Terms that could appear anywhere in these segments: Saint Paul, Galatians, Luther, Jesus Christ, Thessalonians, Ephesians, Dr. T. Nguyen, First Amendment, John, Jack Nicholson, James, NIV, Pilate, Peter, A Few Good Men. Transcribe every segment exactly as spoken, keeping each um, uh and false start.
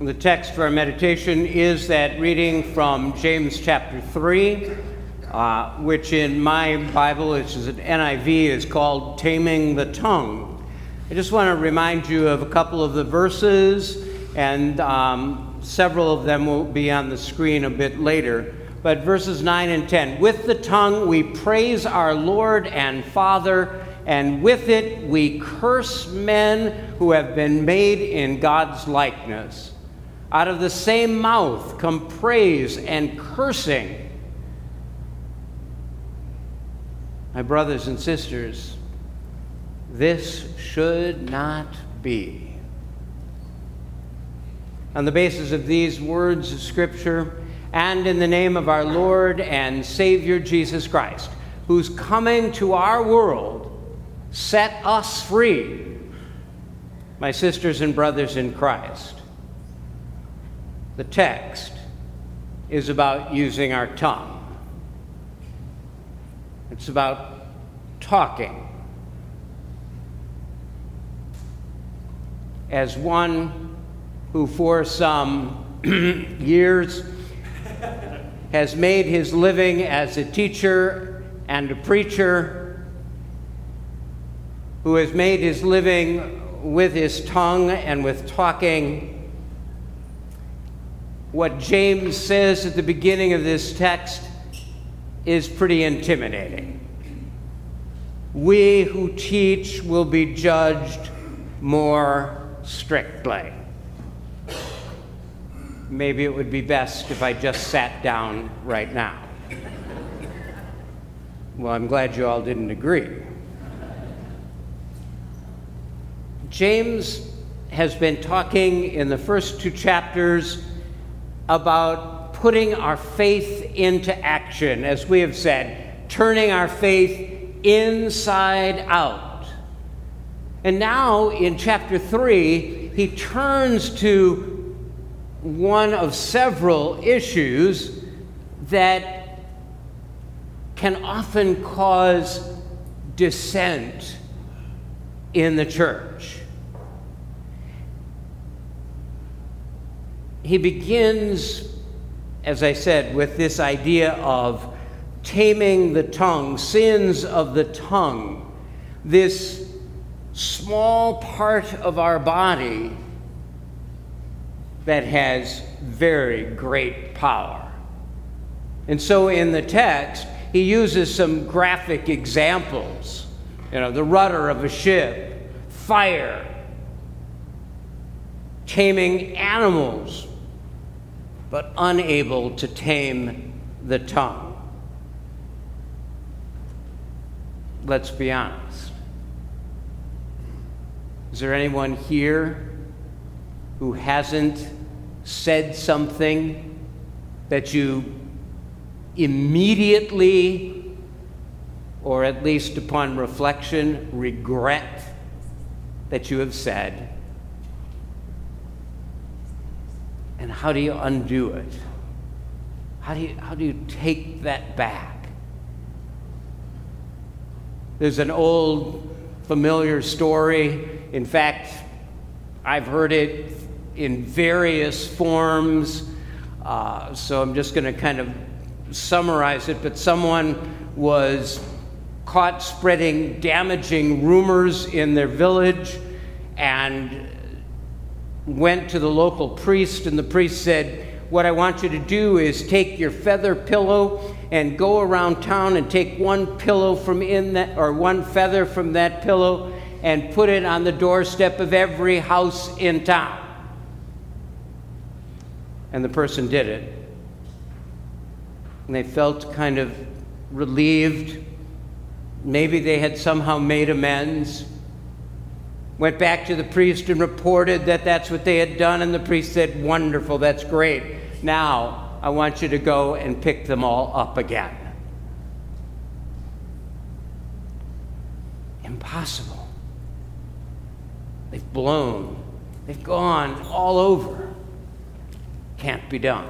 The text for our meditation is that reading from James chapter three, uh, which in my Bible, which is an N I V, is called Taming the Tongue. I just want to remind you of a couple of the verses, and um, several of them will be on the screen a bit later. But verses nine and ten, with the tongue we praise our Lord and Father, and with it we curse men who have been made in God's likeness. Out of the same mouth come praise and cursing. My brothers and sisters, this should not be. On the basis of these words of Scripture, and in the name of our Lord and Savior Jesus Christ, whose coming to our world set us free, my sisters and brothers in Christ, the text is about using our tongue. It's about talking as one who for some years has made his living as a teacher and a preacher, who has made his living with his tongue and with talking. What James says at the beginning of this text is pretty intimidating. We who teach will be judged more strictly. Maybe it would be best if I just sat down right now. Well, I'm glad you all didn't agree. James has been talking in the first two chapters about putting our faith into action, as we have said, turning our faith inside out. And now in chapter three, he turns to one of several issues that can often cause dissent in the church. He begins, as I said, with this idea of taming the tongue, sins of the tongue, this small part of our body that has very great power. And so in the text, he uses some graphic examples, you know, the rudder of a ship, fire, taming animals, but unable to tame the tongue. Let's be honest. Is there anyone here who hasn't said something that you immediately, or at least upon reflection, regret that you have said? And how do you undo it? How do you, how do you take that back? There's an old familiar story. In fact, I've heard it in various forms, uh, so I'm just going to kind of summarize it. But someone was caught spreading damaging rumors in their village, and went to the local priest, and the priest said, what I want you to do is take your feather pillow and go around town and take one pillow from in that, or one feather from that pillow, and put it on the doorstep of every house in town. And the person did it. And they felt kind of relieved. Maybe they had somehow made amends. Went back to the priest and reported that that's what they had done, and the priest said, wonderful, that's great. Now, I want you to go and pick them all up again. Impossible. They've blown. They've gone all over. Can't be done.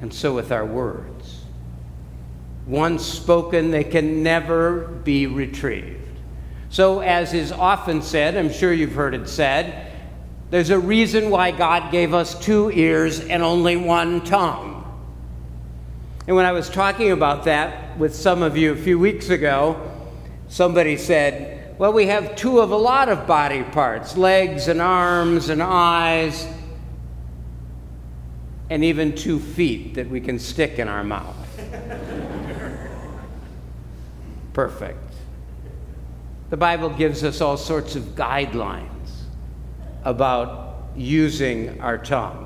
And so with our words. Once spoken, they can never be retrieved. So, as is often said, I'm sure you've heard it said, There's a reason why God gave us two ears and only one tongue. And when I was talking about that with some of you a few weeks ago, somebody said, well, we have two of a lot of body parts, legs and arms and eyes, and even two feet that we can stick in our mouth. Perfect. The Bible gives us all sorts of guidelines about using our tongue.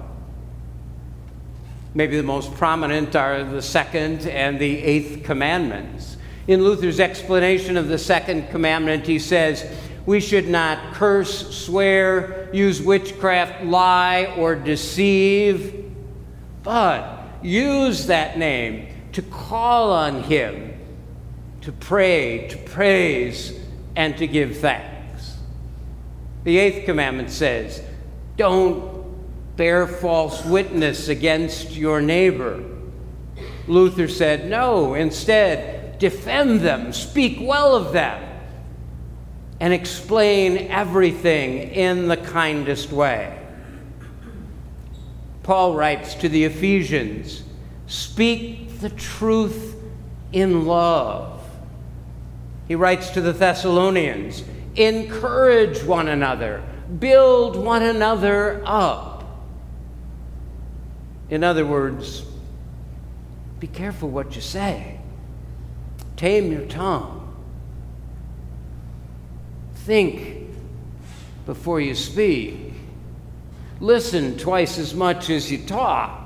Maybe the most prominent are the second and the eighth commandments. In Luther's explanation of the second commandment, he says, we should not curse, swear, use witchcraft, lie, or deceive, but use that name to call on him, to pray, to praise, and to give thanks. The eighth commandment says, don't bear false witness against your neighbor. Luther said, no, instead, defend them, speak well of them, and explain everything in the kindest way. Paul writes to the Ephesians, speak the truth in love. He writes to the Thessalonians, encourage one another, build one another up. In other words, be careful what you say. Tame your tongue. Think before you speak. Listen twice as much as you talk.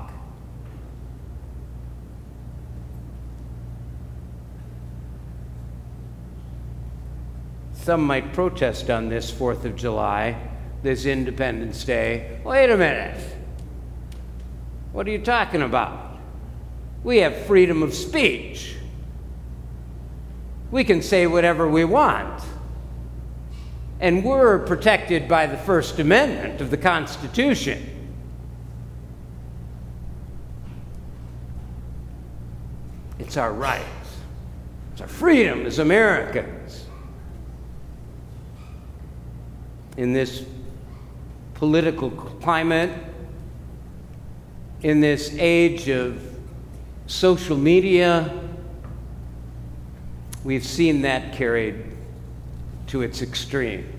Some might protest on this fourth of July, this Independence Day. Wait a minute. What are you talking about? We have freedom of speech. We can say whatever we want. And we're protected by the First Amendment of the Constitution. It's our right. It's our freedom as Americans. In this political climate, in this age of social media, we've seen that carried to its extremes.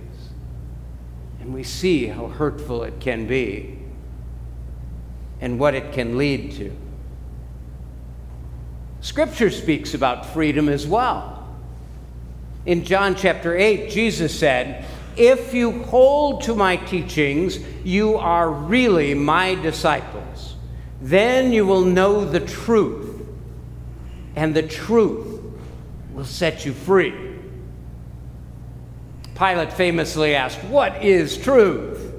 And we see how hurtful it can be and what it can lead to. Scripture speaks about freedom as well. In John chapter eight, Jesus said, if you hold to my teachings, you are really my disciples. Then you will know the truth, and the truth will set you free. Pilate famously asked, what is truth?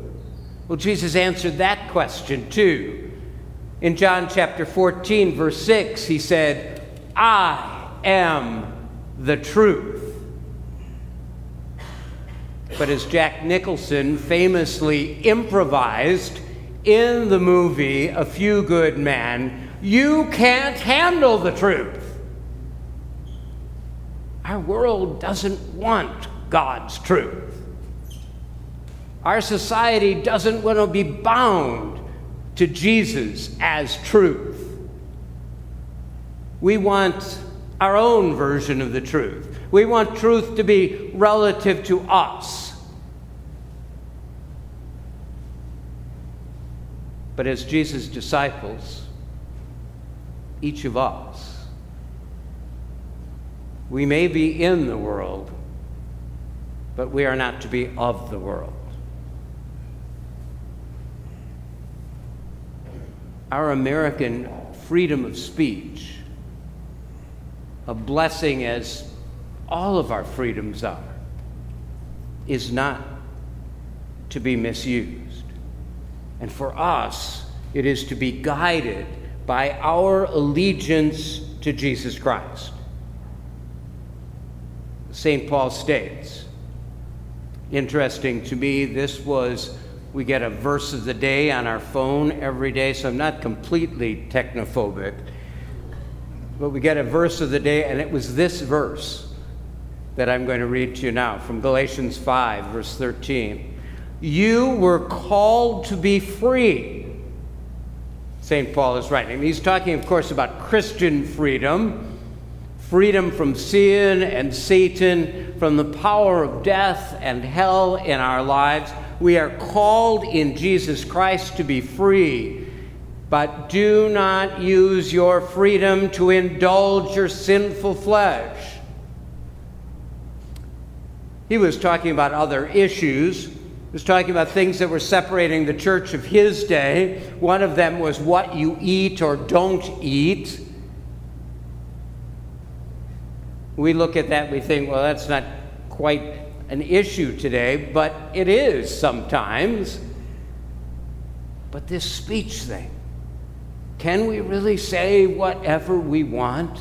Well, Jesus answered that question too. In John chapter fourteen, verse six, he said, I am the truth. But as Jack Nicholson famously improvised in the movie A Few Good Men, you can't handle the truth. Our world doesn't want God's truth. Our society doesn't want to be bound to Jesus as truth. We want our own version of the truth. We want truth to be relative to us. But as Jesus' disciples, each of us, we may be in the world, but we are not to be of the world. Our American freedom of speech, a blessing as all of our freedoms are, is not to be misused. And for us, it is to be guided by our allegiance to Jesus Christ. Saint Paul states, interesting to me, this was, we get a verse of the day on our phone every day, so I'm not completely technophobic, but we get a verse of the day, and it was this verse that I'm going to read to you now from Galatians five, verse thirteen. You were called to be free. Saint Paul is writing. He's talking, of course, about Christian freedom, freedom from sin and Satan, from the power of death and hell in our lives. We are called in Jesus Christ to be free, but do not use your freedom to indulge your sinful flesh. He was talking about other issues. He was talking about things that were separating the church of his day. One of them was what you eat or don't eat. We look at that and we think, well, that's not quite an issue today, but it is sometimes. But this speech thing, can we really say whatever we want?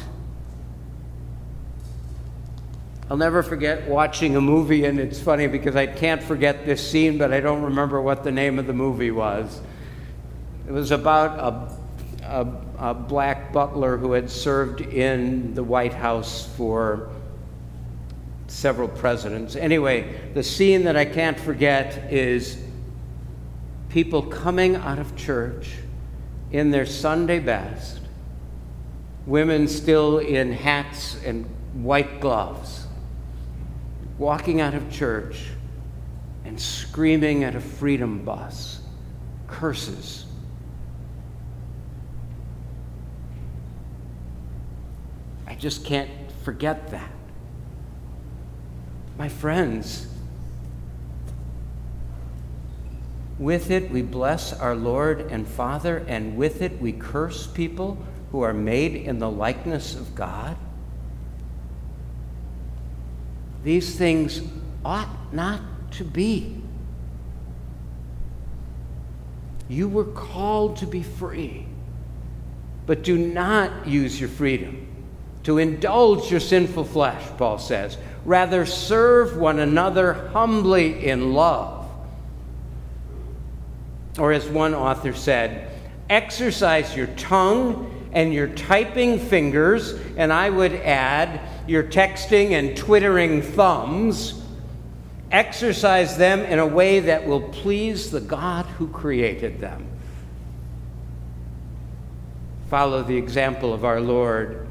I'll never forget watching a movie, and it's funny because I can't forget this scene, but I don't remember what the name of the movie was. It was about a, a, a black butler who had served in the White House for several presidents. Anyway, the scene that I can't forget is people coming out of church in their Sunday best, women still in hats and white gloves, walking out of church and screaming at a freedom bus, curses. I just can't forget that. My friends, with it we bless our Lord and Father, and with it we curse people who are made in the likeness of God. These things ought not to be. You were called to be free, but do not use your freedom to indulge your sinful flesh, Paul says. Rather, serve one another humbly in love. Or as one author said, exercise your tongue and your typing fingers, and I would add your texting and twittering thumbs. Exercise them in a way that will please the God who created them. Follow the example of our Lord,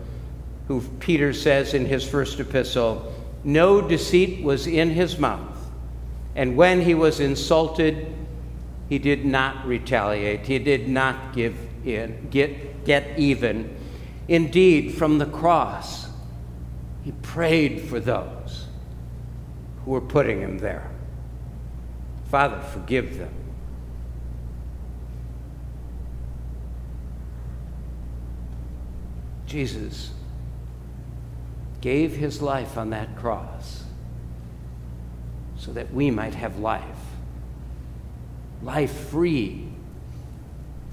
who Peter says in his first epistle, no deceit was in his mouth, and when he was insulted, he did not retaliate. He did not give in, get, get even. Indeed, from the cross, he prayed for those who were putting him there. Father, forgive them. Jesus gave his life on that cross so that we might have life. Life free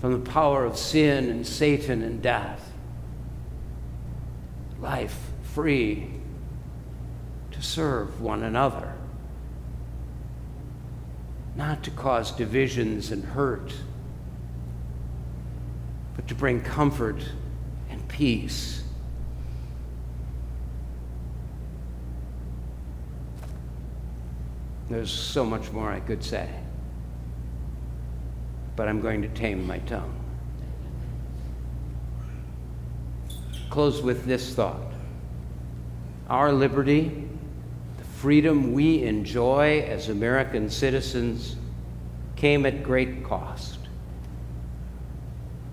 from the power of sin and Satan and death. Life free to serve one another. Not to cause divisions and hurt, but to bring comfort and peace. There's so much more I could say, but I'm going to tame my tongue. Close with this thought. Our liberty, the freedom we enjoy as American citizens, came at great cost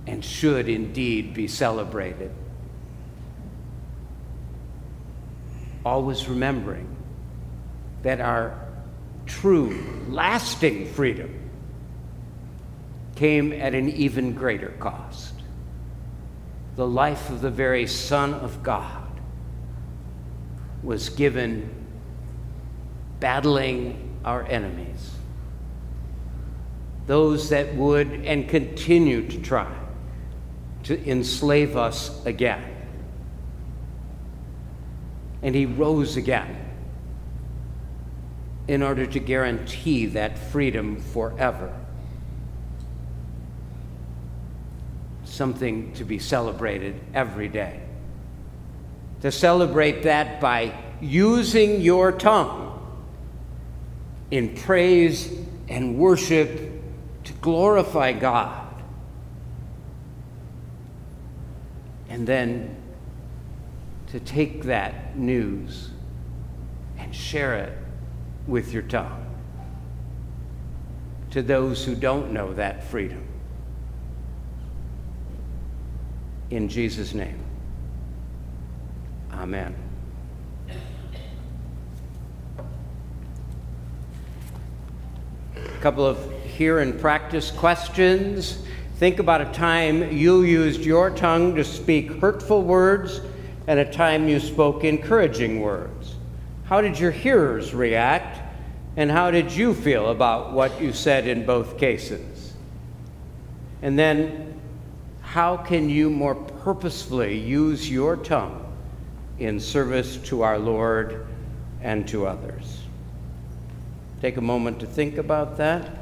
and should indeed be celebrated. Always remembering that our true, lasting freedom came at an even greater cost. The life of the very Son of God was given battling our enemies, those that would and continue to try to enslave us again. And he rose again in order to guarantee that freedom forever. Something to be celebrated every day. To celebrate that by using your tongue in praise and worship to glorify God. And then to take that news and share it with your tongue to those who don't know that freedom. In Jesus' name, amen. A couple of here and practice questions. Think about a time you used your tongue to speak hurtful words and a time you spoke encouraging words. How did your hearers react, and how did you feel about what you said in both cases? And then, how can you more purposefully use your tongue in service to our Lord and to others? Take a moment to think about that.